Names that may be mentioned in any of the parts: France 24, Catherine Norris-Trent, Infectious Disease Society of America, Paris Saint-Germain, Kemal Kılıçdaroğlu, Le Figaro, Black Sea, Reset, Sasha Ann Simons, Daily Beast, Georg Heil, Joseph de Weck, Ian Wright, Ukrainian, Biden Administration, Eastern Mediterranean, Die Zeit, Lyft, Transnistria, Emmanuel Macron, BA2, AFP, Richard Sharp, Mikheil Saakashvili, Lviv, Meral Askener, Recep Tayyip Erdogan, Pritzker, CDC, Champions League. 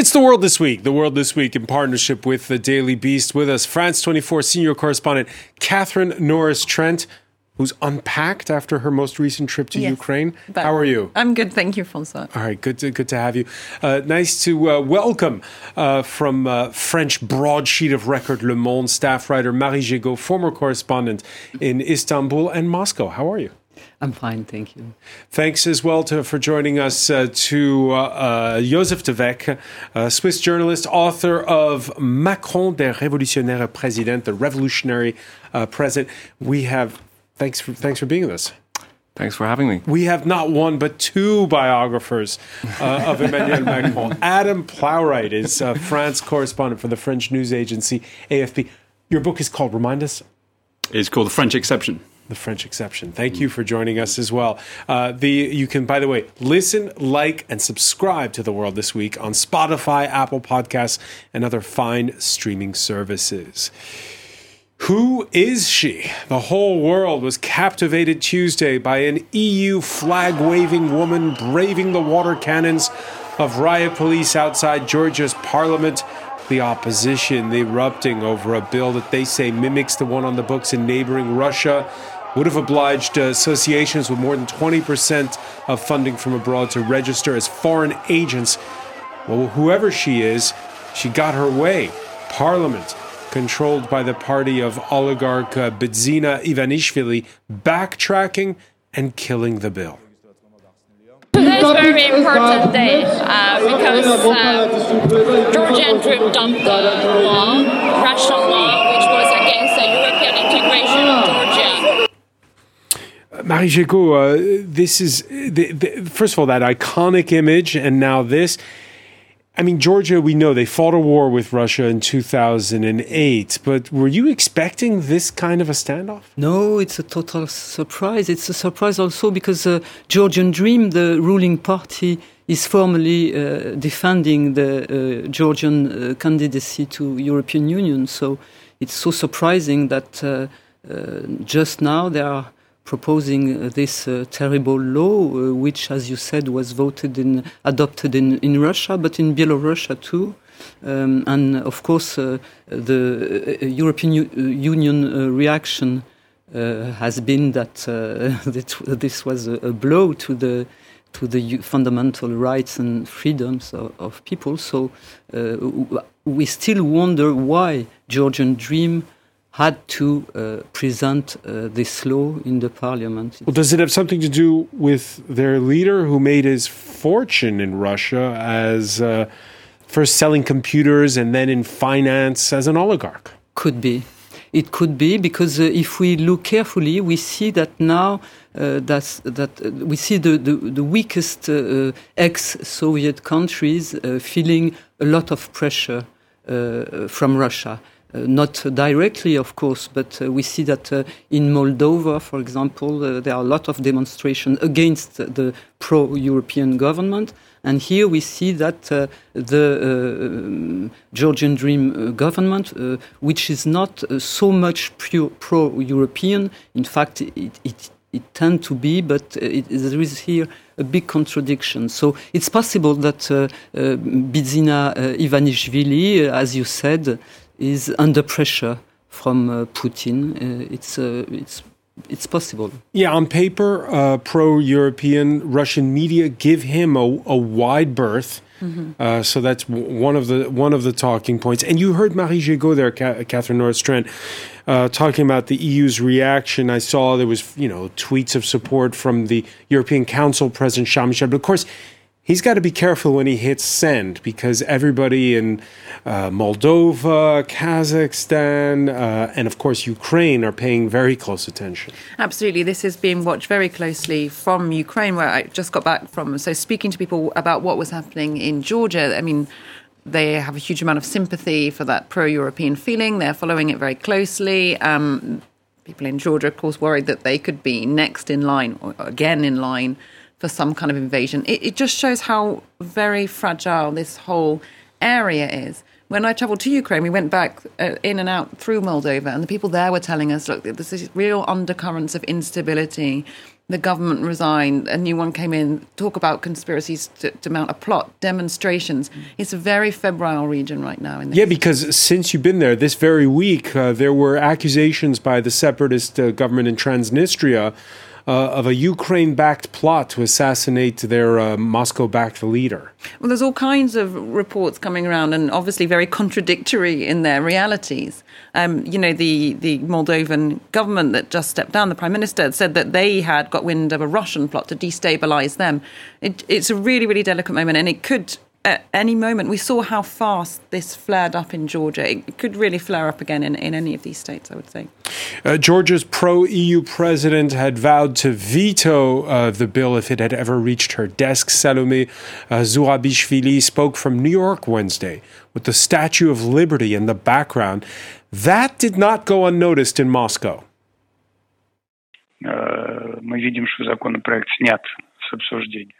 It's The World This Week. The World This Week in partnership with the Daily Beast. With us, France 24 senior correspondent Catherine Norris-Trent, who's unpacked after her most recent trip to Ukraine. How are you? I'm good, thank you, François. All right, good to have you. Nice to welcome from French broadsheet of record Le Monde staff writer Marie Jégo, former correspondent in Istanbul and Moscow. How are you? I'm fine, thank you. Thanks as well for joining us to Joseph de Weck, a Swiss journalist, author of Macron, der Revolutionäre Präsident, the Revolutionary President. We have... Thanks for being with us. Thanks for having me. We have not one, but two biographers of Emmanuel Macron. Adam Plowright is a France correspondent for the French news agency AFP. Your book is called, remind us? It's called The French Exception. The French Exception. Thank you for joining us as well. You can, by the way, listen, like, and subscribe to The World This Week on Spotify, Apple Podcasts, and other fine streaming services. Who is she? The whole world was captivated Tuesday by an EU flag-waving woman braving the water cannons of riot police outside Georgia's parliament, the opposition erupting over a bill that they say mimics the one on the books in neighboring Russia, would have obliged associations with more than 20% of funding from abroad to register as foreign agents. Well, whoever she is, she got her way. Parliament, controlled by the party of oligarch Bidzina Ivanishvili, backtracking and killing the bill. Today's a very important day because Georgian Dream dumped the law, Russian law, which was against the European integration of Georgia. Marie Jégo, this is, first of all, that iconic image, and now this. I mean, Georgia, we know they fought a war with Russia in 2008, but were you expecting this kind of a standoff? No, it's a total surprise. It's a surprise also because Georgian Dream, the ruling party, is formally defending the Georgian candidacy to European Union. So it's so surprising that just now they are proposing this terrible law, which, as you said, was adopted in Russia, but in Bielorussia too. And of course, the European Union reaction has been that this was a blow to the fundamental rights and freedoms of people. So we still wonder why Georgian Dream had to present this law in the parliament. Well, does it have something to do with their leader who made his fortune in Russia as first selling computers and then in finance as an oligarch? Could be. It could be, because if we look carefully, we see that now we see the weakest ex-Soviet countries feeling a lot of pressure from Russia. Not directly, of course, but we see that in Moldova, for example, there are a lot of demonstrations against the pro-European government. And here we see that the Georgian Dream government, which is not so much pro-European, in fact, it tends to be, but there is here a big contradiction. So it's possible that Bidzina Ivanishvili, as you said, is under pressure from Putin. It's possible. Yeah, on paper, pro-European Russian media give him a wide berth. Mm-hmm. So that's one of the talking points. And you heard Marie Jégo there, Catherine Norris-Trent, talking about the EU's reaction. I saw there was tweets of support from the European Council President Charles Michel, but of course, he's got to be careful when he hits send, because everybody in Moldova, Kazakhstan, and of course Ukraine are paying very close attention. Absolutely. This is being watched very closely from Ukraine, where I just got back from. So speaking to people about what was happening in Georgia, I mean, they have a huge amount of sympathy for that pro-European feeling. They're following it very closely. People in Georgia, of course, worried that they could be next in line, or again in line, for some kind of invasion. It just shows how very fragile this whole area is. when I travelled to Ukraine, we went back in and out through Moldova, and the people there were telling us, look, there's these real undercurrents of instability. The government resigned, a new one came in, talk about conspiracies to mount a plot, demonstrations. It's a very febrile region right now. In this. Yeah, because since you've been there, this very week, there were accusations by the separatist government in Transnistria of a Ukraine-backed plot to assassinate their Moscow-backed leader. Well, there's all kinds of reports coming around, and obviously very contradictory in their realities. You know, the Moldovan government that just stepped down, the prime minister, said that they had got wind of a Russian plot to destabilise them. It's a really, really delicate moment, and it could, at any moment, we saw how fast this flared up in Georgia. It could really flare up again in any of these states, I would say. Georgia's pro-EU president had vowed to veto the bill if it had ever reached her desk. Salome Zurabishvili spoke from New York Wednesday with the Statue of Liberty in the background. That did not go unnoticed in Moscow. Мы видим, что законопроект снят с обсуждения.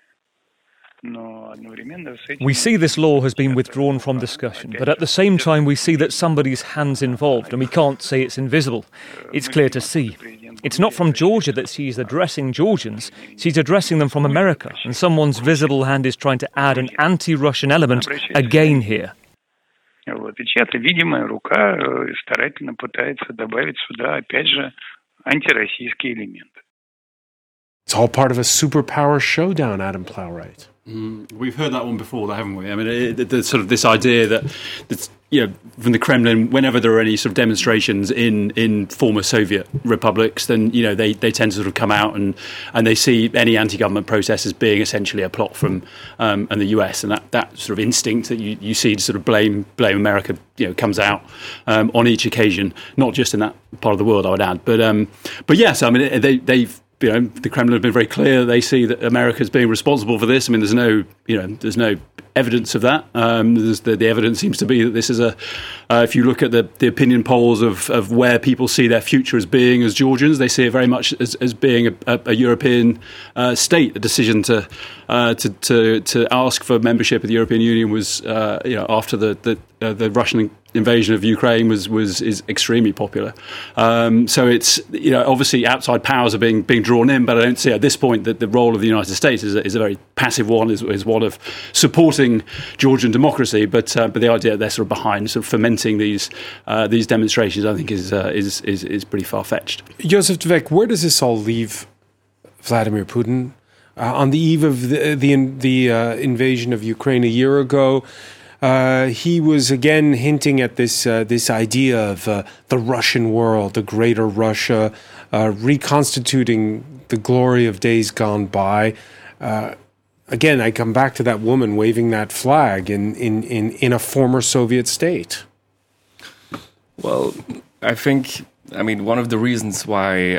We see this law has been withdrawn from discussion, but at the same time we see that somebody's hands involved, and we can't say it's invisible. It's clear to see. It's not from Georgia that she's addressing Georgians, she's addressing them from America, and someone's visible hand is trying to add an anti-Russian element again here. It's all part of a superpower showdown, Adam Plowright. We've heard that one before, haven't we? I mean, there's sort of this idea that, you know, from the Kremlin, whenever there are any sort of demonstrations in former Soviet republics, then, you know, they tend to sort of come out and they see any anti-government protest as being essentially a plot from and the US, and that sort of instinct that you see to sort of blame America, you know, comes out on each occasion, not just in that part of the world, I would add, but yes, I mean, they've. You know, the Kremlin have been very clear. They see that America is being responsible for this. I mean, there's no evidence of that. The evidence seems to be that this is if you look at the opinion polls of where people see their future as being as Georgians, they see it very much as being a European state. The decision to ask for membership of the European Union was, you know, after the Russian invasion of Ukraine is extremely popular. So it's, you know, obviously outside powers are being drawn in, but I don't see at this point that the role of the United States is a very passive one, is one of supporting Georgian democracy, but the idea that they're sort of behind, sort of fermenting these demonstrations, I think is pretty far-fetched. Joseph de Weck, where does this all leave Vladimir Putin? On the eve of the invasion of Ukraine a year ago, he was again hinting at this idea of the Russian world, the greater Russia, reconstituting the glory of days gone by. Again, I come back to that woman waving that flag in a former Soviet state. Well, I think, I mean, one of the reasons why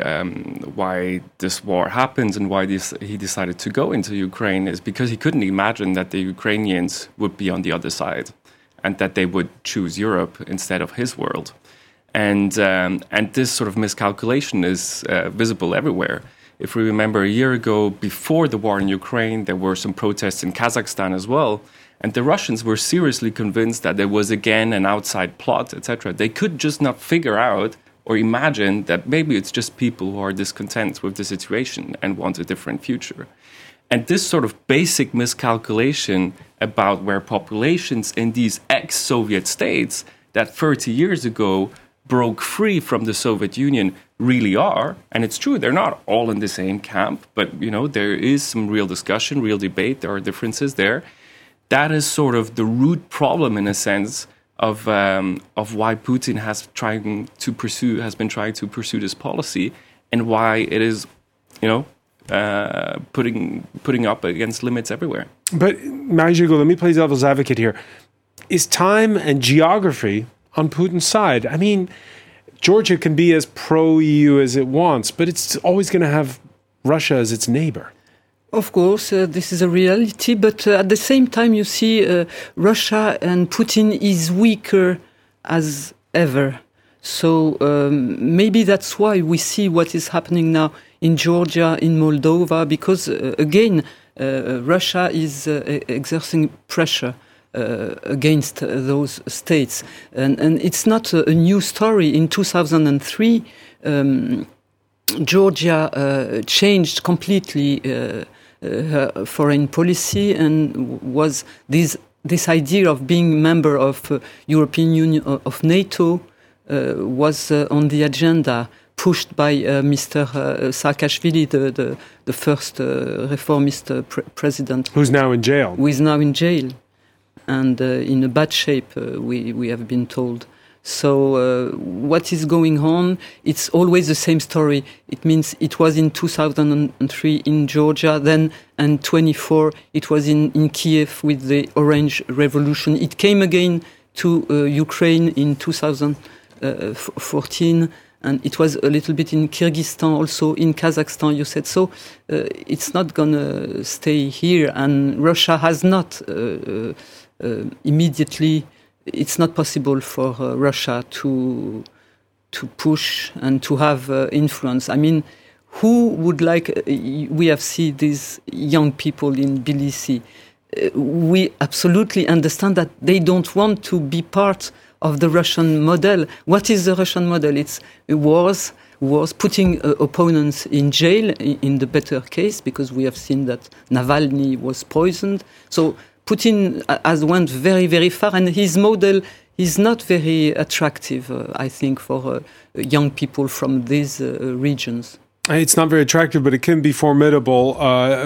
this war happens and why he decided to go into Ukraine is because he couldn't imagine that the Ukrainians would be on the other side and that they would choose Europe instead of his world. And this sort of miscalculation is visible everywhere. If we remember a year ago, before the war in Ukraine, there were some protests in Kazakhstan as well. And the Russians were seriously convinced that there was again an outside plot, etc. They could just not figure out or imagine that maybe it's just people who are discontent with the situation and want a different future. And this sort of basic miscalculation about where populations in these ex-Soviet states that 30 years ago broke free from the Soviet Union really are, and it's true, they're not all in the same camp, but, you know, there is some real discussion, real debate, there are differences there. That is sort of the root problem, in a sense, of why Putin has been trying to pursue this policy, and why it is, you know, putting up against limits everywhere. But Marie Jégo, let me play devil's advocate here. Is time and geography on Putin's side? I mean, Georgia can be as pro-EU as it wants, but it's always going to have Russia as its neighbor. Of course, this is a reality, but at the same time, you see Russia and Putin is weaker as ever. So maybe that's why we see what is happening now in Georgia, in Moldova, because again, Russia is exerting pressure against those states. And it's not a new story. In 2003, Georgia changed completely her foreign policy and was this idea of being member of European Union, of NATO, was on the agenda, pushed by Mr. Saakashvili, the first reformist president. Who's now in jail. Who is now in jail. And in a bad shape, we have been told. So what is going on? It's always the same story. It means it was in 2003 in Georgia, then in 24 it was in Kiev with the Orange Revolution. It came again to Ukraine in 2014, and it was a little bit in Kyrgyzstan, also in Kazakhstan, you said. So it's not going to stay here, and Russia has not immediately... It's not possible for Russia to push and to have influence. I mean, who would like... we have seen these young people in Tbilisi. We absolutely understand that they don't want to be part of the Russian model. What is the Russian model? It's wars, putting opponents in jail, in the better case, because we have seen that Navalny was poisoned. So... Putin has went very, very far, and his model is not very attractive, I think, for young people from these regions. It's not very attractive, but it can be formidable.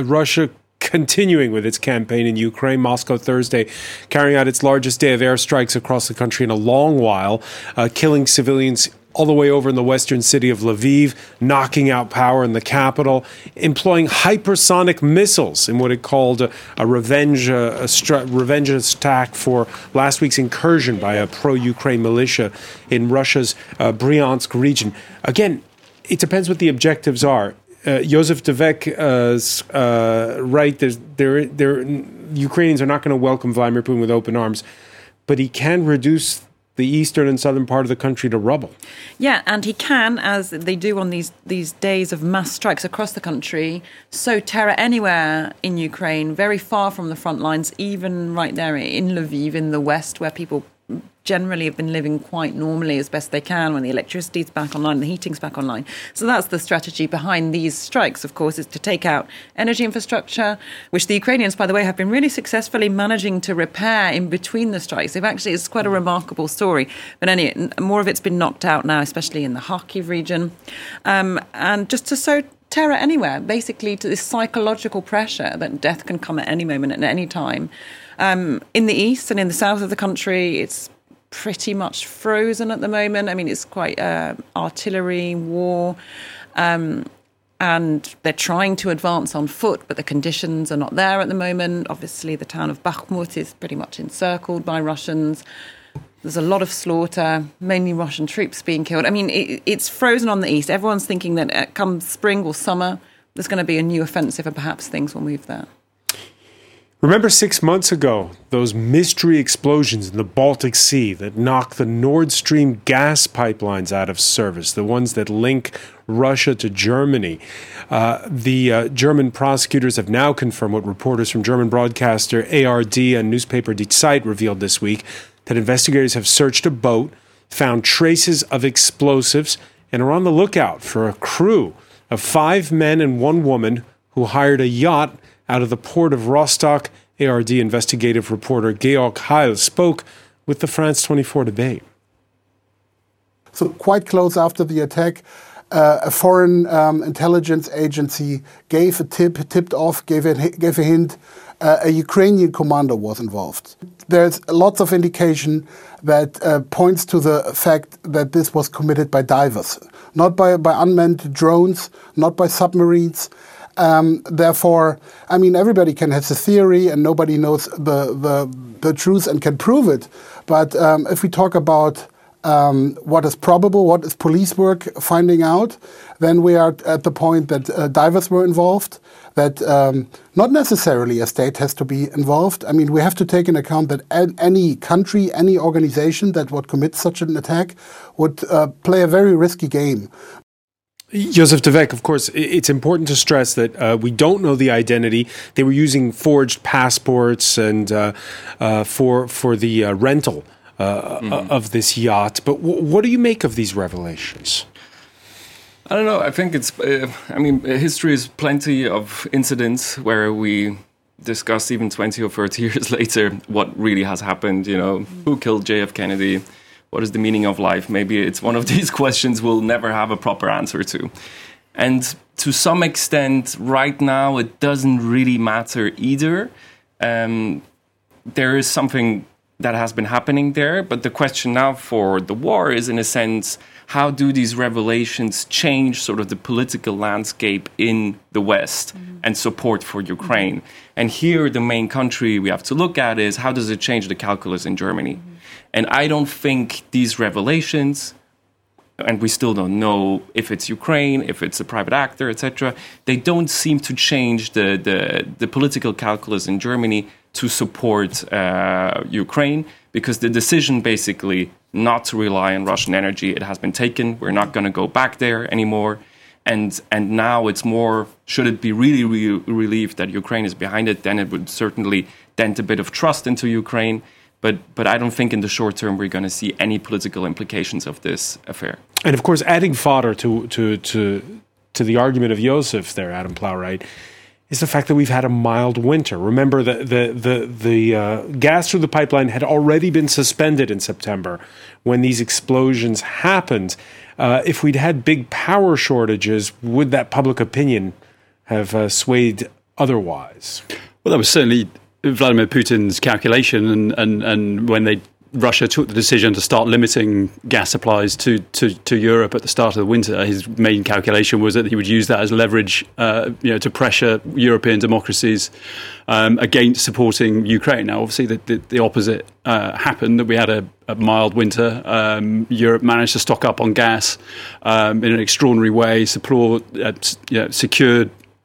Russia continuing with its campaign in Ukraine. Moscow Thursday carrying out its largest day of airstrikes across the country in a long while, killing civilians all the way over in the western city of Lviv, knocking out power in the capital, employing hypersonic missiles in what it called a revenge attack for last week's incursion by a pro-Ukraine militia in Russia's Bryansk region. Again, it depends what the objectives are. Joseph de Weck is right. Ukrainians are not going to welcome Vladimir Putin with open arms, but he can reduce the eastern and southern part of the country to rubble. Yeah, and he can, as they do on these days of mass strikes across the country, sow terror anywhere in Ukraine, very far from the front lines, even right there in Lviv, in the west, where people generally have been living quite normally as best they can when the electricity's back online, the heating's back online. So that's the strategy behind these strikes, of course, is to take out energy infrastructure, which the Ukrainians, by the way, have been really successfully managing to repair in between the strikes. They've actually, it's quite a remarkable story. But anyway, more of it's been knocked out now, especially in the Kharkiv region. And just to sow terror anywhere, basically to this psychological pressure that death can come at any moment, at any time. In the east and in the south of the country, it's pretty much frozen at the moment. I mean, it's quite artillery war, and they're trying to advance on foot, but the conditions are not there at the moment. Obviously, the town of Bakhmut is pretty much encircled by Russians. There's a lot of slaughter, mainly Russian troops being killed. I mean, it's frozen on the east. Everyone's thinking that come spring or summer, there's going to be a new offensive and perhaps things will move there. Remember 6 months ago, those mystery explosions in the Baltic Sea that knocked the Nord Stream gas pipelines out of service, the ones that link Russia to Germany. The German prosecutors have now confirmed what reporters from German broadcaster ARD and newspaper Die Zeit revealed this week, that investigators have searched a boat, found traces of explosives, and are on the lookout for a crew of 5 men and 1 woman who hired a yacht out of the port of Rostock. ARD investigative reporter Georg Heil spoke with the France 24 debate. So quite close after the attack, a foreign intelligence agency gave a tip, gave a hint, a Ukrainian commander was involved. There's lots of indication that points to the fact that this was committed by divers, not by unmanned drones, not by submarines. Therefore, I mean, everybody can have the theory and nobody knows the truth and can prove it. But if we talk about what is probable, what is police work finding out, then we are at the point that divers were involved, that not necessarily a state has to be involved. I mean, we have to take into account that any country, any organization that would commit such an attack would play a very risky game. Joseph de Weck, of course, it's important to stress that we don't know the identity. They were using forged passports and for the rental of this yacht. But what do you make of these revelations? I don't know. I think it's, history is plenty of incidents where we discuss even 20 or 30 years later what really has happened, you know, who killed JF Kennedy? What is the meaning of life? Maybe it's one of these questions we'll never have a proper answer to. And to some extent, right now, it doesn't really matter either. There is something that has been happening there. But the question now for the war is, in a sense, how do these revelations change sort of the political landscape in the West and support for Ukraine? And here, the main country we have to look at is, how does it change the calculus in Germany? And I don't think these revelations, and we still don't know if it's Ukraine, if it's a private actor, etc., they don't seem to change the political calculus in Germany to support Ukraine, because the decision basically not to rely on Russian energy, it has been taken. We're not going to go back there anymore. And now it's more, should it be really relieved that Ukraine is behind it, then it would certainly dent a bit of trust into Ukraine. But I don't think in the short term we're going to see any political implications of this affair. And of course, adding fodder to the argument of Joseph there, Adam Plowright, is the fact that we've had a mild winter. Remember that the gas through the pipeline had already been suspended in September when these explosions happened. If we'd had big power shortages, would that public opinion have swayed otherwise? Well, that was certainly Vladimir Putin's calculation, and when Russia took the decision to start limiting gas supplies to Europe at the start of the winter, his main calculation was that he would use that as leverage to pressure European democracies against supporting Ukraine. Now, obviously, the opposite happened, that we had a mild winter. Europe managed to stock up on gas in an extraordinary way, secured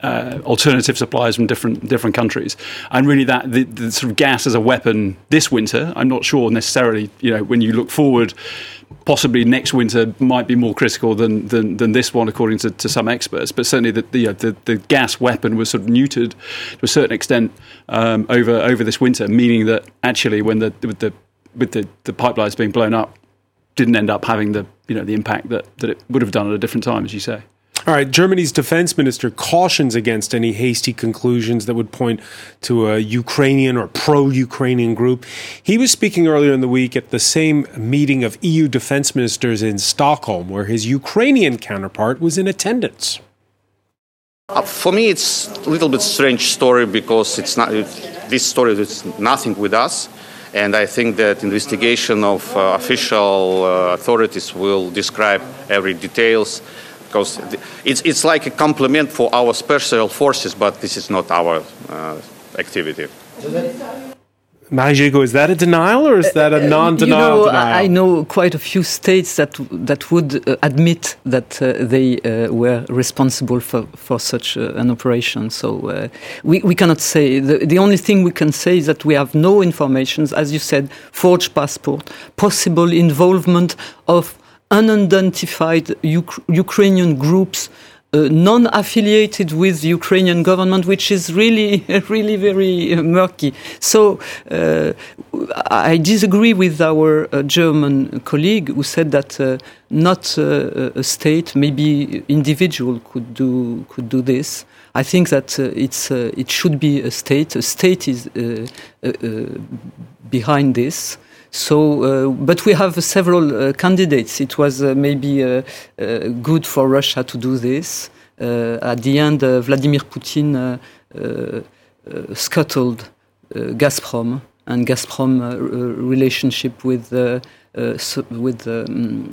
alternative supplies from different countries, and really that the sort of gas as a weapon this winter, I'm not sure necessarily. You know, when you look forward, possibly next winter might be more critical than this one, according to some experts. But certainly the gas weapon was sort of neutered to a certain extent over this winter, meaning that actually when the pipelines being blown up, didn't end up having the impact that it would have done at a different time, as you say. All right, Germany's defense minister cautions against any hasty conclusions that would point to a Ukrainian or pro-Ukrainian group. He was speaking earlier in the week at the same meeting of EU defense ministers in Stockholm, where his Ukrainian counterpart was in attendance. For me, it's a little bit strange story, because this story is nothing with us. And I think that investigation of official authorities will describe every details. Because it's like a compliment for our special forces, but this is not our activity. Marie Jégo, is that a denial or is that a non-denial? Denial? I know quite a few states that would admit that they were responsible for such an operation. So we cannot say. The only thing we can say is that we have no information, as you said, forged passport, possible involvement of unidentified Ukrainian groups, non-affiliated with the Ukrainian government, which is really, really very murky. So I disagree with our German colleague who said that not a state, maybe individual, could do this. I think that it should be a state. A state is behind this. So, but we have several candidates. It was maybe good for Russia to do this. At the end, Vladimir Putin scuttled Gazprom and Gazprom relationship with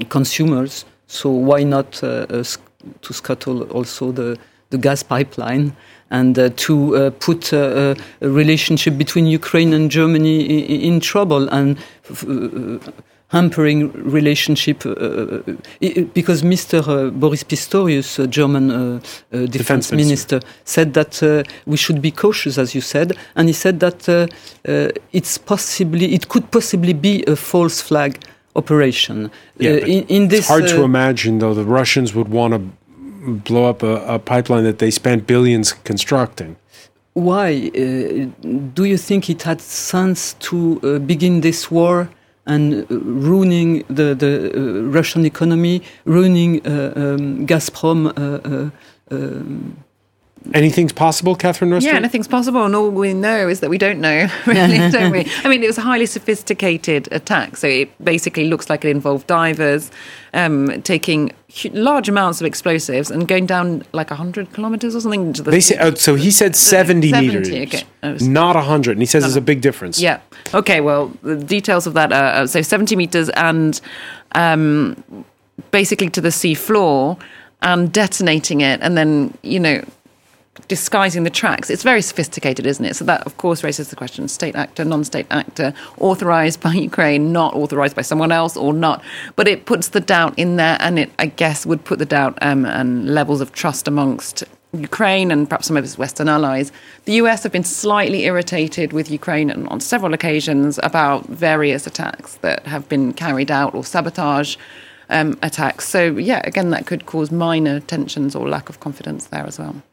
consumers. So why not to scuttle also the gas pipeline, and to put a relationship between Ukraine and Germany in trouble, and hampering relationship, because Mr. Boris Pistorius, German defense minister, said that we should be cautious, as you said, and he said that it could possibly be a false flag operation. Yeah, in this, it's hard to imagine, though, the Russians would want to blow up a pipeline that they spent billions constructing. Why? Do you think it had sense to begin this war and ruining the Russian economy, ruining Gazprom? Anything's possible, Catherine Norris-Trent? Yeah, anything's possible, and all we know is that we don't know, really, don't we? I mean, it was a highly sophisticated attack, so it basically looks like it involved divers taking large amounts of explosives and going down like 100 kilometres or something. To the so he said 70 metres, okay. Not 100, and he says there's a big difference. Yeah, okay, well, the details of that are, so 70 metres and basically to the sea floor and detonating it and then, you know, disguising the tracks. It's very sophisticated, isn't it? So that, of course, raises the question, state actor, non-state actor, authorised by Ukraine, not authorised by someone else or not. But it puts the doubt in there, and it, I guess, would put the doubt and levels of trust amongst Ukraine and perhaps some of its Western allies. The US have been slightly irritated with Ukraine on several occasions about various attacks that have been carried out or sabotage attacks. So, yeah, again, that could cause minor tensions or lack of confidence there as well.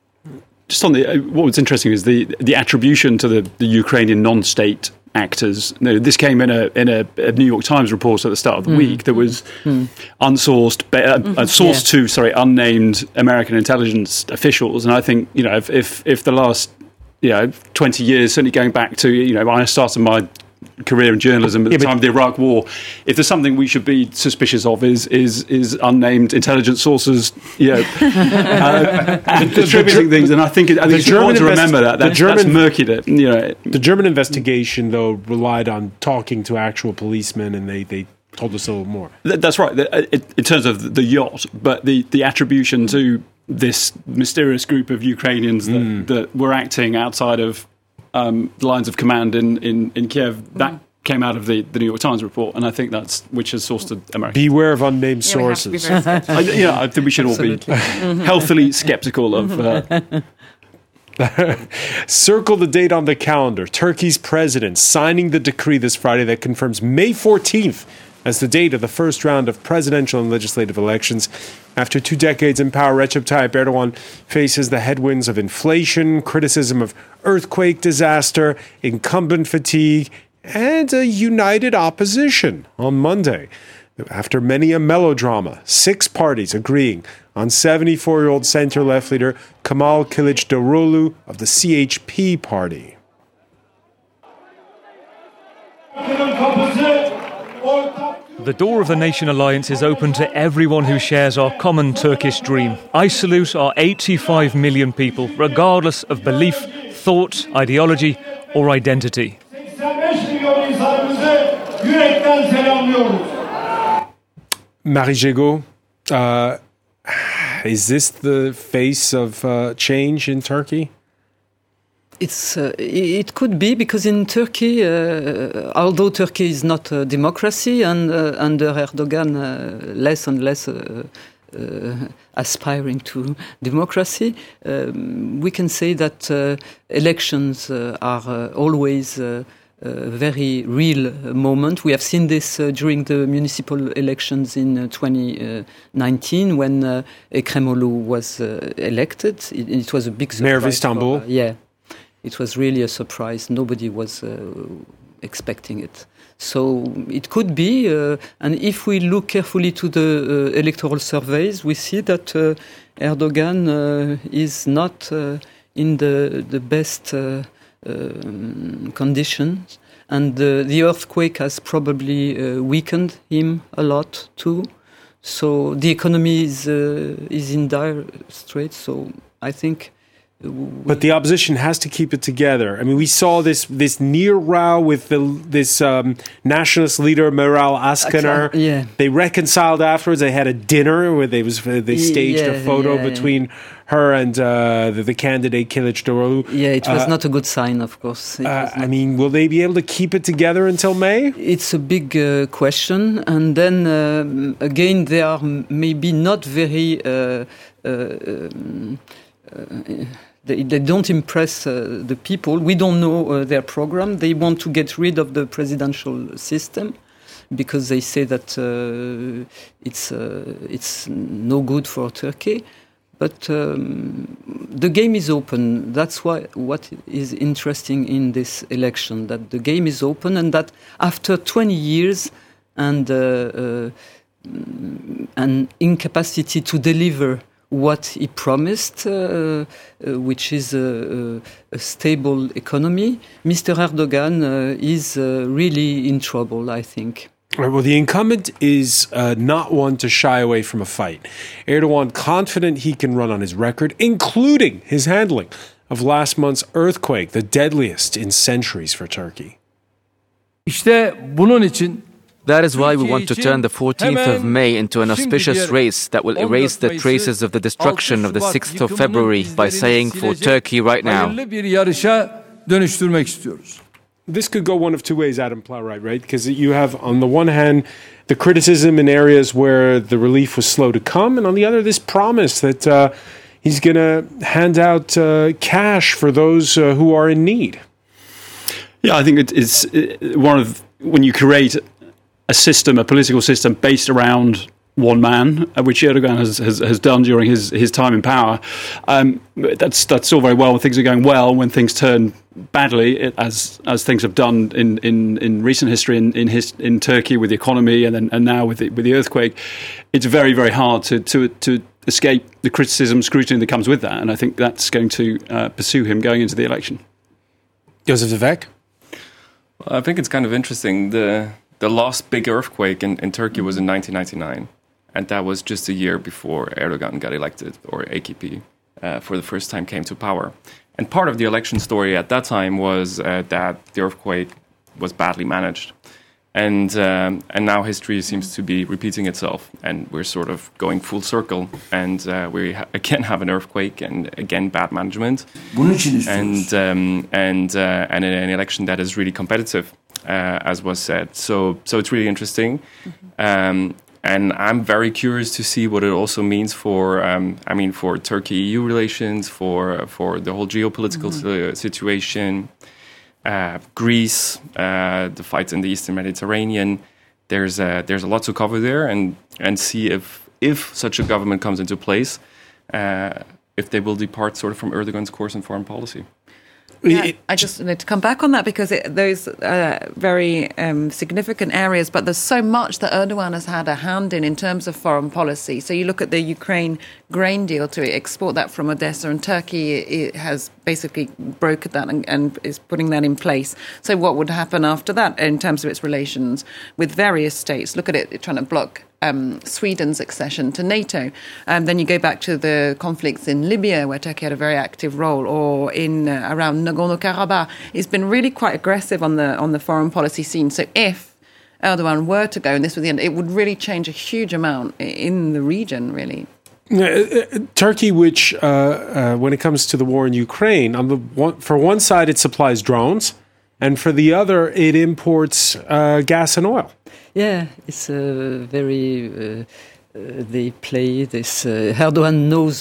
Just on the what was interesting is the attribution to the Ukrainian non-state actors. No, this came in a New York Times report at the start of the week that was unnamed American intelligence officials. And I think, you know, if the last 20 years, certainly going back to I started my career in journalism at the time of the Iraq War, if there's something we should be suspicious of is unnamed intelligence sources, attributing things. And I think it's important to remember that German murkied it. The German investigation, though, relied on talking to actual policemen, and they told us a little more. That's right, in terms of the yacht, but the attribution to this mysterious group of Ukrainians that were acting outside of the lines of command in Kiev, that came out of the New York Times report, and I think that's which has sourced to America. Beware of unnamed sources. I think we should all be healthily sceptical of. Circle the date on the calendar. Turkey's president signing the decree this Friday that confirms May 14th as the date of the first round of presidential and legislative elections. After 2 decades in power, Recep Tayyip Erdogan faces the headwinds of inflation, criticism of earthquake disaster, incumbent fatigue, and a united opposition. On Monday, after many a melodrama, 6 parties agreeing on 74-year-old center-left leader Kemal Kılıçdaroğlu of the CHP party. The door of the Nation Alliance is open to everyone who shares our common Turkish dream. I salute our 85 million people, regardless of belief, thought, ideology, or identity. Marie Jégo, is this the face of change in Turkey? It could be, because in Turkey, although Turkey is not a democracy, and under Erdogan less and less aspiring to democracy, we can say that elections are always a very real moment. We have seen this during the municipal elections in 2019 when Ekremolu was elected. It was a big surprise. Mayor of Istanbul. It was really a surprise. Nobody was expecting it. So it could be. And if we look carefully to the electoral surveys, we see that Erdogan is not in the best conditions. And the earthquake has probably weakened him a lot too. So the economy is in dire straits. So I think... But the opposition has to keep it together. I mean, we saw this near row with this nationalist leader Meral Askener. They reconciled afterwards. They had a dinner where they staged a photo between her and the candidate Kılıçdaroğlu. Yeah, it was not a good sign, of course. I mean, will they be able to keep it together until May? It's a big question. And then again, they are maybe not very. They don't impress the people. We don't know their program. They want to get rid of the presidential system because they say that it's no good for Turkey. But the game is open. That's what is interesting in this election, that the game is open and that after 20 years and an incapacity to deliver what he promised, which is a stable economy, Mr. Erdogan is really in trouble, I think. Right, well, the incumbent is not one to shy away from a fight. Erdogan confident he can run on his record, including his handling of last month's earthquake, the deadliest in centuries for Turkey. That is why we want to turn the 14th of May into an auspicious race that will erase the traces of the destruction of the 6th of February by saying, for Turkey right now. This could go one of two ways, Adam Plowright, right? Because you have, on the one hand, the criticism in areas where the relief was slow to come, and on the other, this promise that he's going to hand out cash for those who are in need. Yeah, I think it's one of, when you create a system, a political system based around one man, which Erdogan has done during his time in power. That's all very well when things are going well. When things turn badly, as things have done in recent history in Turkey with the economy and now with the earthquake, it's very, very hard to escape the criticism, scrutiny that comes with that. And I think that's going to pursue him going into the election. Joseph de Weck? Well, I think it's kind of interesting. The last big earthquake in Turkey was in 1999, and that was just a year before Erdogan got elected, or AKP, for the first time came to power. And part of the election story at that time was that the earthquake was badly managed. And now history seems to be repeating itself, and we're sort of going full circle, and we again have an earthquake, and again bad management, and an election that is really competitive. As was said. So it's really interesting. And I'm very curious to see what it also means for Turkey-EU relations, for the whole geopolitical situation, Greece, the fights in the Eastern Mediterranean. There's a lot to cover there, and see if such a government comes into place, if they will depart sort of from Erdogan's course in foreign policy. Yeah, I just wanted to come back on that because those are very significant areas, but there's so much that Erdogan has had a hand in terms of foreign policy. So you look at the Ukraine grain deal to export that from Odessa, and Turkey has basically brokered that and is putting that in place. So what would happen after that in terms of its relations with various states? Look at it trying to block Sweden's accession to NATO. Then you go back to the conflicts in Libya, where Turkey had a very active role, or in around Nagorno-Karabakh. It's been really quite aggressive on the foreign policy scene. So if Erdogan were to go, and this was the end, it would really change a huge amount in the region, really. Turkey, which, when it comes to the war in Ukraine, for one side it supplies drones, and for the other it imports gas and oil. Yeah, it's a very... they play this... Erdogan knows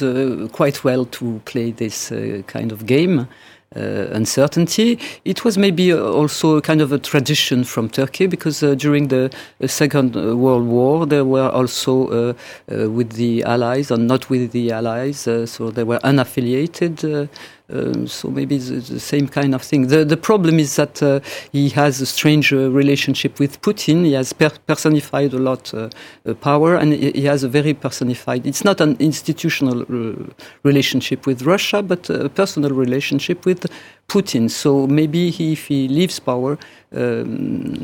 quite well to play this kind of game, uncertainty. It was maybe also kind of a tradition from Turkey, because during the Second World War, there were also with the Allies or not with the Allies, so they were unaffiliated... so maybe the same kind of thing. The problem is that he has a strange relationship with Putin. He has personified a lot power, and he has a very personified... It's not an institutional relationship with Russia, but a personal relationship with Putin. So maybe if he leaves power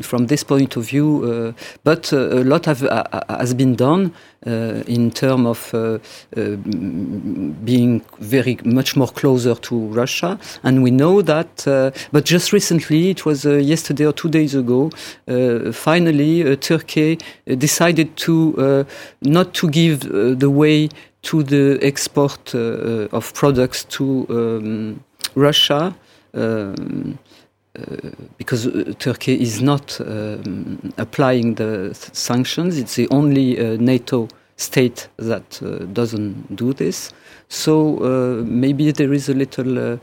from this point of view, but a lot has been done in terms of being very much more closer to Russia, and we know that. But just recently, it was yesterday or 2 days ago. Finally, Turkey decided to not to give the way to the export of products to Russia. Because Turkey is not applying the sanctions. It's the only NATO state that doesn't do this. So maybe there is a little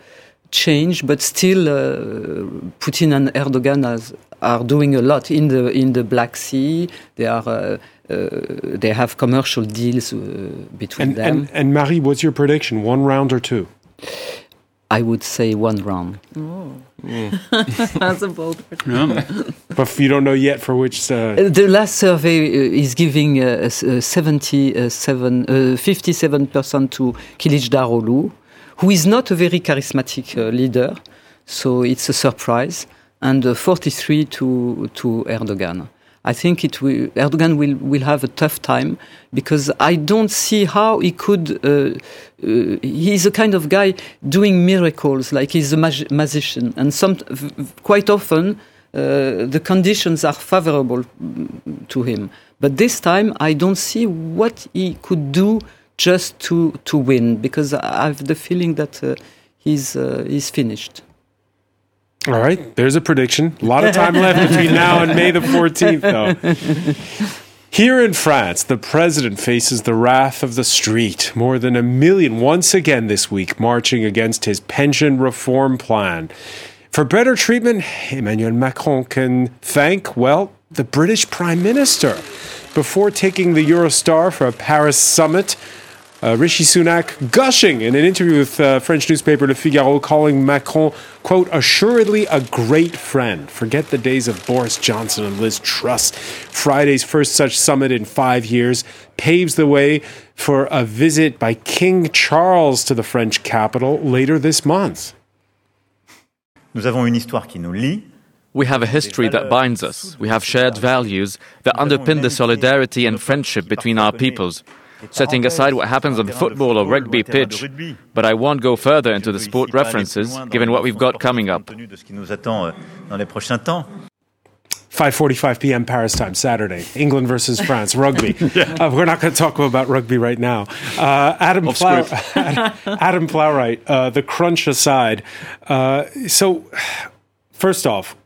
change, but still Putin and Erdogan are doing a lot in the Black Sea. They are They have commercial deals between them. And Marie, what's your prediction? One round or two? I would say one round. Oh. That's a bold prediction. Yeah. But you don't know yet for which... The last survey is giving 57% to Kılıçdaroğlu, who is not a very charismatic leader, so it's a surprise, and 43 to Erdogan. I think Erdogan will have a tough time, because I don't see how he could... he's a kind of guy doing miracles, like he's a magician. And quite often, the conditions are favorable to him. But this time, I don't see what he could do just to win, because I have the feeling that he's finished. All right, there's a prediction. A lot of time left between now and May the 14th, though. Here in France, the president faces the wrath of the street. More than 1 million, once again this week, marching against his pension reform plan. For better treatment, Emmanuel Macron can thank, well, the British Prime Minister. Before taking the Eurostar for a Paris summit, Rishi Sunak gushing in an interview with French newspaper Le Figaro, calling Macron, quote, assuredly a great friend. Forget the days of Boris Johnson and Liz Truss. Friday's first such summit in 5 years paves the way for a visit by King Charles to the French capital later this month. Nous avons une histoire qui nous lie. We have a history that binds us. We have shared values that underpin the solidarity and friendship between our peoples. Setting aside what happens on the football or rugby pitch, but I won't go further into the sport references, given what we've got coming up. 5:45 p.m. Paris time, Saturday. England versus France, rugby. We're not going to talk about rugby right now. Adam Plowright, the crunch aside. So, first off,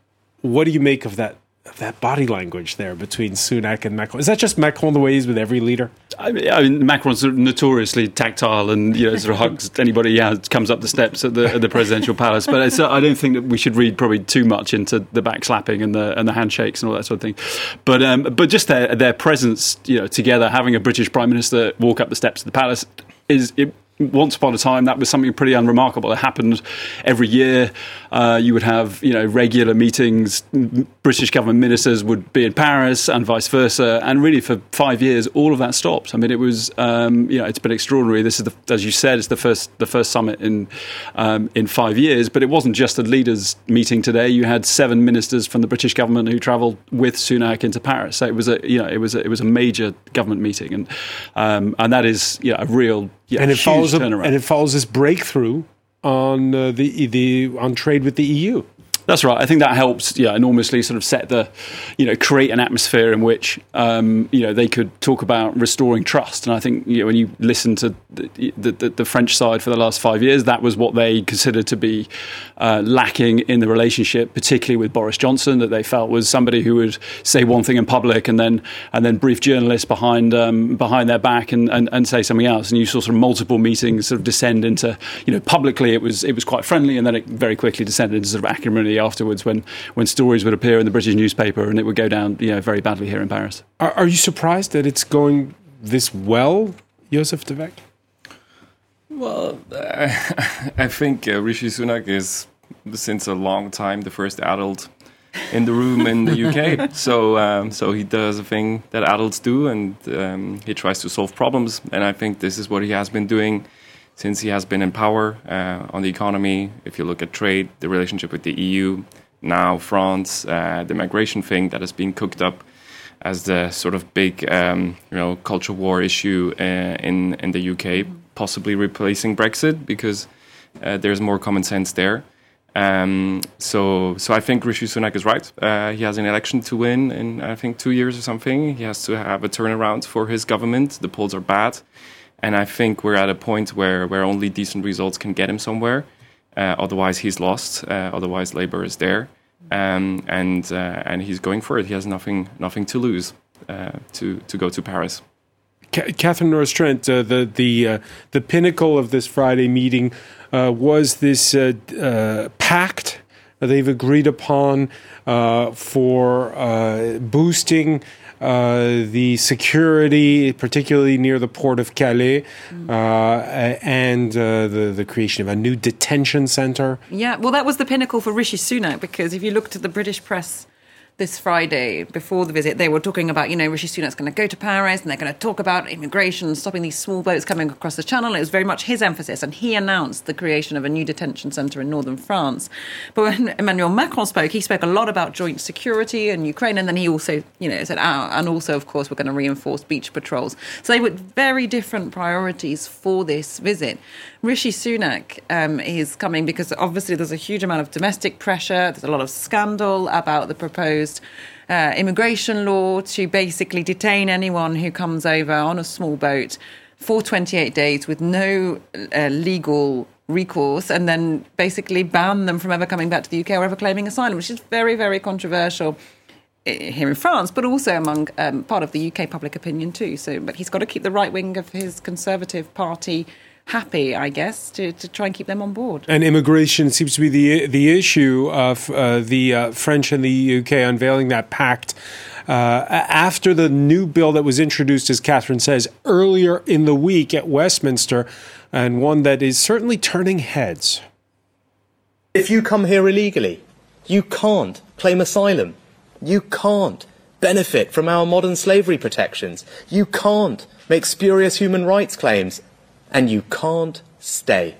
what do you make of that? That body language there between Sunak and Macron. Is that just Macron the way he's with every leader? I mean Macron's notoriously tactile and, you know, sort of hugs anybody comes up the steps at the presidential palace. But I don't think that we should read probably too much into the backslapping and the handshakes and all that sort of thing. But just their presence, you know, together, having a British Prime Minister walk up the steps of the palace is... Once upon a time, that was something pretty unremarkable. It happened every year. You would have, regular meetings. British government ministers would be in Paris and vice versa. And really, for 5 years, all of that stopped. I mean, it was, it's been extraordinary. This is, as you said, it's the first summit in 5 years. But it wasn't just a leaders' meeting today. You had 7 ministers from the British government who travelled with Sunak into Paris. So it was a major government meeting, and that is a real. Yeah, and it follows this breakthrough on on trade with the EU. That's right. I think that helps, enormously sort of set the, create an atmosphere in which, they could talk about restoring trust. And I think, when you listen to the French side for the last 5 years, that was what they considered to be lacking in the relationship, particularly with Boris Johnson, that they felt was somebody who would say one thing in public and then brief journalists behind their back and say something else. And you saw sort of multiple meetings sort of descend into, publicly it was quite friendly, and then it very quickly descended into sort of acrimony afterwards when stories would appear in the British newspaper, and it would go down very badly here in Paris. Are you surprised that it's going this well, Joseph de Weck? Well, I think Rishi Sunak is, since a long time, the first adult in the room in the UK. So he does a thing that adults do, and he tries to solve problems. And I think this is what he has been doing since he has been in power, on the economy. If you look at trade, the relationship with the EU, now France, the migration thing that has been cooked up as the sort of big, culture war issue in the UK, possibly replacing Brexit because there's more common sense there. So I think Rishi Sunak is right. He has an election to win in, I think, 2 years or something. He has to have a turnaround for his government. The polls are bad. And I think we're at a point where only decent results can get him somewhere. Otherwise, he's lost. Otherwise, Labour is there. And he's going for it. He has nothing to lose to go to Paris. Catherine Norris-Trent, the pinnacle of this Friday meeting was this pact they've agreed upon for boosting the security, particularly near the port of Calais, and the creation of a new detention center. Yeah, well, that was the pinnacle for Rishi Sunak, because if you looked at the British press this Friday, before the visit, they were talking about, you know, Rishi Sunak's going to go to Paris and they're going to talk about immigration and stopping these small boats coming across the channel. It was very much his emphasis. And he announced the creation of a new detention centre in northern France. But when Emmanuel Macron spoke, he spoke a lot about joint security and Ukraine. And then he also, you know, said, and also, of course, we're going to reinforce beach patrols. So they were very different priorities for this visit. Rishi Sunak is coming because obviously there's a huge amount of domestic pressure. There's a lot of scandal about the proposed immigration law to basically detain anyone who comes over on a small boat for 28 days with no legal recourse, and then basically ban them from ever coming back to the UK or ever claiming asylum, which is very, very controversial here in France, but also among part of the UK public opinion too. So, but he's got to keep the right wing of his Conservative Party happy, I guess, to try and keep them on board. And immigration seems to be the issue of the French and the UK unveiling that pact after the new bill that was introduced, as Catherine says, earlier in the week at Westminster, and one that is certainly turning heads. If you come here illegally, you can't claim asylum. You can't benefit from our modern slavery protections. You can't make spurious human rights claims. And you can't stay.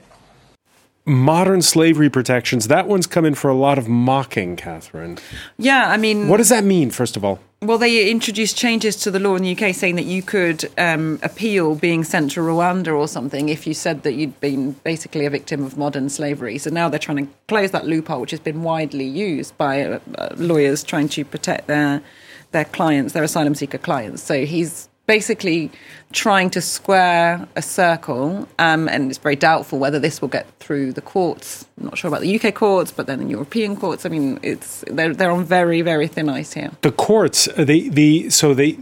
Modern slavery protections, that one's come in for a lot of mocking, Catherine. Yeah, I mean... What does that mean, first of all? Well, they introduced changes to the law in the UK saying that you could appeal being sent to Rwanda or something if you said that you'd been basically a victim of modern slavery. So now they're trying to close that loophole, which has been widely used by lawyers trying to protect their clients, their asylum seeker clients. So he's... basically trying to square a circle, and it's very doubtful whether this will get through the courts. I'm not sure about the UK courts, but then the European courts. I mean, they're on very, very thin ice here. The courts,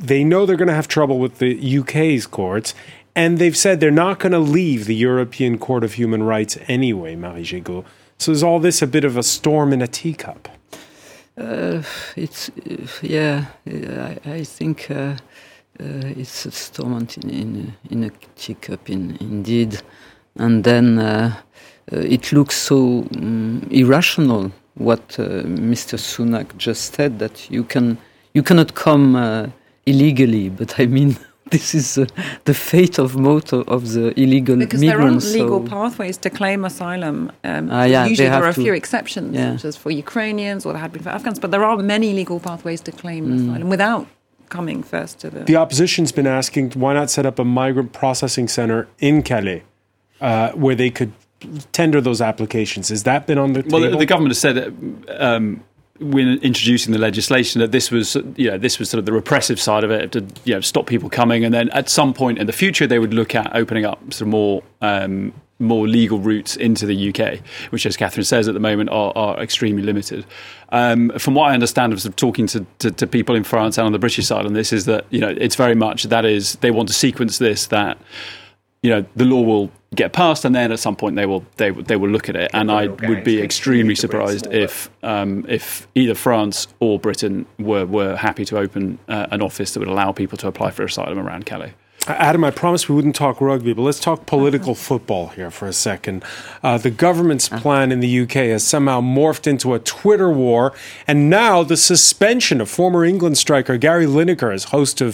they know they're going to have trouble with the UK's courts, and they've said they're not going to leave the European Court of Human Rights anyway, Marie Jégo. So is all this a bit of a storm in a teacup? I think... it's a storm in a teacup, indeed. And then it looks so irrational what Mr. Sunak just said, that you cannot come illegally. But I mean, this is the fate of most of the illegal migrants. Because there aren't legal pathways to claim asylum. Usually there are a few exceptions, such as for Ukrainians or there had been for Afghans. But there are many legal pathways to claim asylum without... coming first to the opposition's been asking, why not set up a migrant processing center in Calais where they could tender those applications? Has that been on the table? Well, the government has said when introducing the legislation that this was sort of the repressive side of it, to stop people coming, and then at some point in the future they would look at opening up some more legal routes into the UK, which, as Catherine says, at the moment are extremely limited. From what I understand of talking to people in France and on the British side on this, is that it's very much that is they want to sequence this, that the law will get passed and then at some point they will look at it. And I would be extremely surprised if either France or Britain were happy to open an office that would allow people to apply for asylum around Calais. Adam, I promised we wouldn't talk rugby, but let's talk political football here for a second. The government's plan in the UK has somehow morphed into a Twitter war, and now the suspension of former England striker Gary Lineker as host of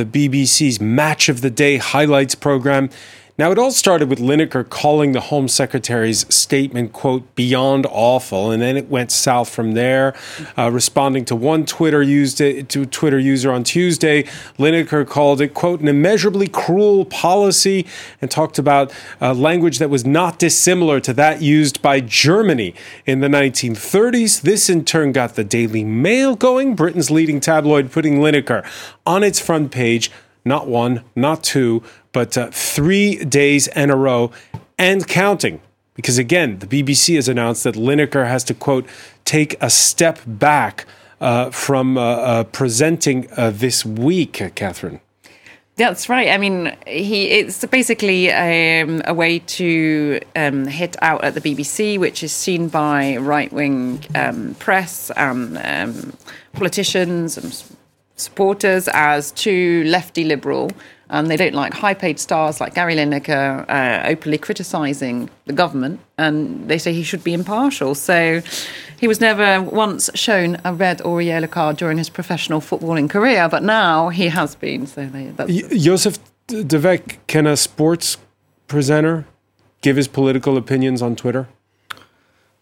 the BBC's Match of the Day highlights programme. Now, it all started with Lineker calling the Home Secretary's statement, quote, beyond awful, and then it went south from there. Responding to one Twitter user on Tuesday, Lineker called it, quote, an immeasurably cruel policy, and talked about language that was not dissimilar to that used by Germany in the 1930s. This, in turn, got the Daily Mail going, Britain's leading tabloid, putting Lineker on its front page, not one, not two, but 3 days in a row and counting. Because, again, the BBC has announced that Lineker has to, quote, take a step back from presenting this week, Catherine. That's right. I mean, it's basically a way to hit out at the BBC, which is seen by right-wing press and politicians and supporters as too lefty liberal. They don't like high-paid stars like Gary Lineker openly criticising the government, and they say he should be impartial. So he was never once shown a red or a yellow card during his professional footballing career, but now he has been. So Joseph de Weck, can a sports presenter give his political opinions on Twitter?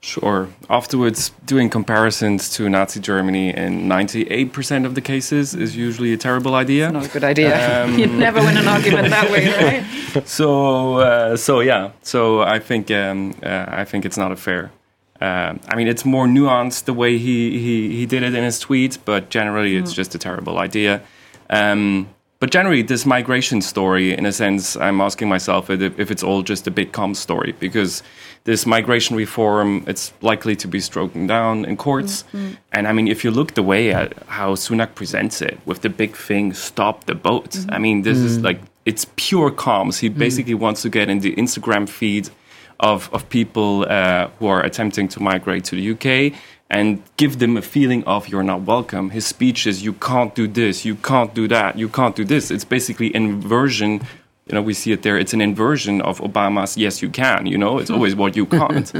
Sure. Afterwards, doing comparisons to Nazi Germany in 98% of the cases is usually a terrible idea. It's not a good idea. You'd never win an argument that way, right? So I think it's not a fair. I mean, it's more nuanced the way he did it in his tweet, but generally it's just a terrible idea. But generally, this migration story, in a sense, I'm asking myself if it's all just a BitCom story, because this migration reform, it's likely to be stricken down in courts. Mm-hmm. And I mean, if you look the way at how Sunak presents it, with the big thing, stop the boat. Mm-hmm. I mean, this is like, it's pure comms. He basically wants to get in the Instagram feed of people who are attempting to migrate to the UK and give them a feeling of you're not welcome. His speech is, you can't do this, you can't do that, you can't do this. It's basically inversion. You know, we see it there. It's an inversion of Obama's, yes, you can, you know. It's always what you can't.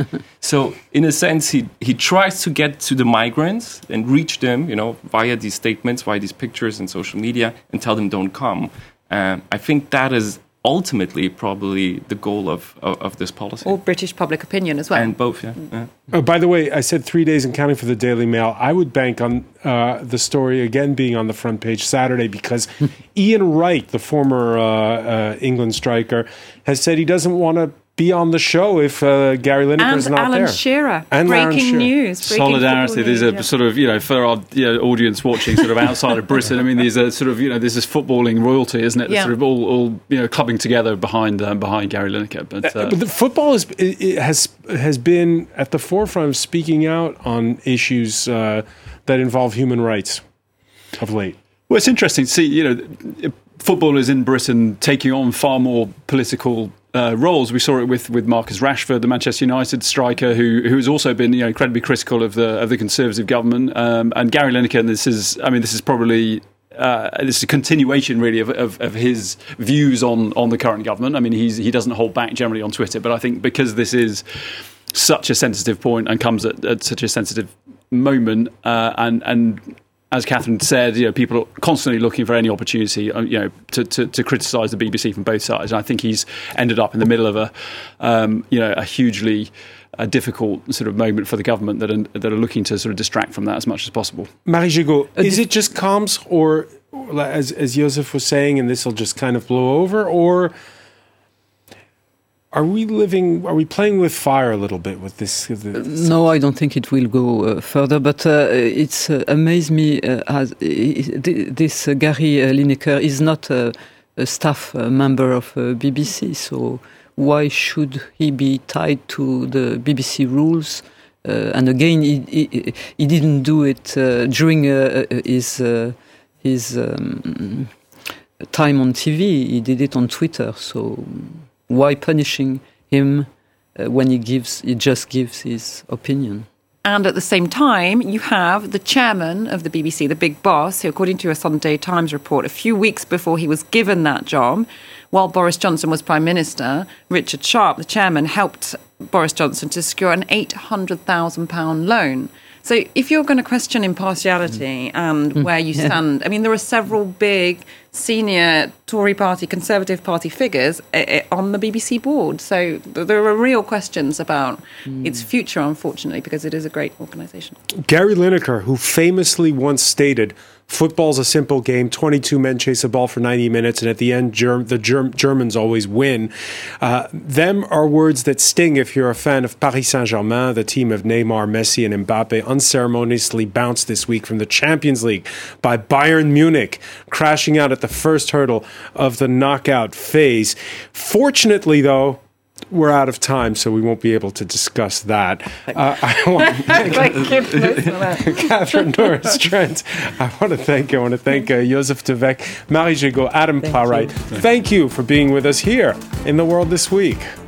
So in a sense, he tries to get to the migrants and reach them, you know, via these statements, via these pictures and social media, and tell them don't come. I think that is ultimately probably the goal of this policy. Or British public opinion as well. And both, yeah. Oh, by the way, I said 3 days and counting for the Daily Mail. I would bank on the story again being on the front page Saturday, because Ian Wright, the former England striker, has said he doesn't want to be on the show if Gary Lineker's not there. And Alan Shearer. Breaking news. Solidarity. There's a sort of, you know, for our audience watching sort of outside of Britain, I mean, there's a sort of, you know, this is footballing royalty, isn't it? Yeah. Sort of all you know, clubbing together behind Gary Lineker. But the football has been at the forefront of speaking out on issues that involve human rights of late. Well, it's interesting to see, you know, footballers in Britain taking on far more political roles. We saw it with Marcus Rashford, the Manchester United striker, who has also been, you know, incredibly critical of the Conservative government, and Gary Lineker. And this is a continuation, really, of his views on the current government. I mean, he doesn't hold back generally on Twitter, but I think because this is such a sensitive point and comes at such a sensitive moment, and as Catherine said, you know, people are constantly looking for any opportunity, you know, to criticise the BBC from both sides. And I think he's ended up in the middle of a hugely difficult sort of moment for the government that are looking to sort of distract from that as much as possible. Marie Jégo, is it just comms, or as Joseph was saying, and this will just kind of blow over, or are we playing with fire a little bit with this? No, I don't think it will go further, but it's amazed me as this Gary Lineker is not a staff member of BBC, so why should he be tied to the BBC rules? And again, he didn't do it during his time on TV. He did it on Twitter, so why punishing him when he just gives his opinion? And at the same time, you have the chairman of the BBC, the big boss, who, according to a Sunday Times report, a few weeks before he was given that job, while Boris Johnson was Prime Minister, Richard Sharp, the chairman, helped Boris Johnson to secure an £800,000 loan. So if you're going to question impartiality and where you stand, I mean, there are several big senior Tory party, Conservative party figures on the BBC board. So there are real questions about its future, unfortunately, because it is a great organisation. Gary Lineker, who famously once stated, football's a simple game, 22 men chase a ball for 90 minutes, and at the end, the Germans always win. Them are words that sting if you're a fan of Paris Saint-Germain. The team of Neymar, Messi, and Mbappe unceremoniously bounced this week from the Champions League by Bayern Munich, crashing out at the first hurdle of the knockout phase. Fortunately, though, we're out of time, so we won't be able to discuss that. I want to thank Catherine Norris-Trent. I want to thank Joseph de Weck, Marie Jégo, Adam Plowright. Thank you for being with us here in The World This Week.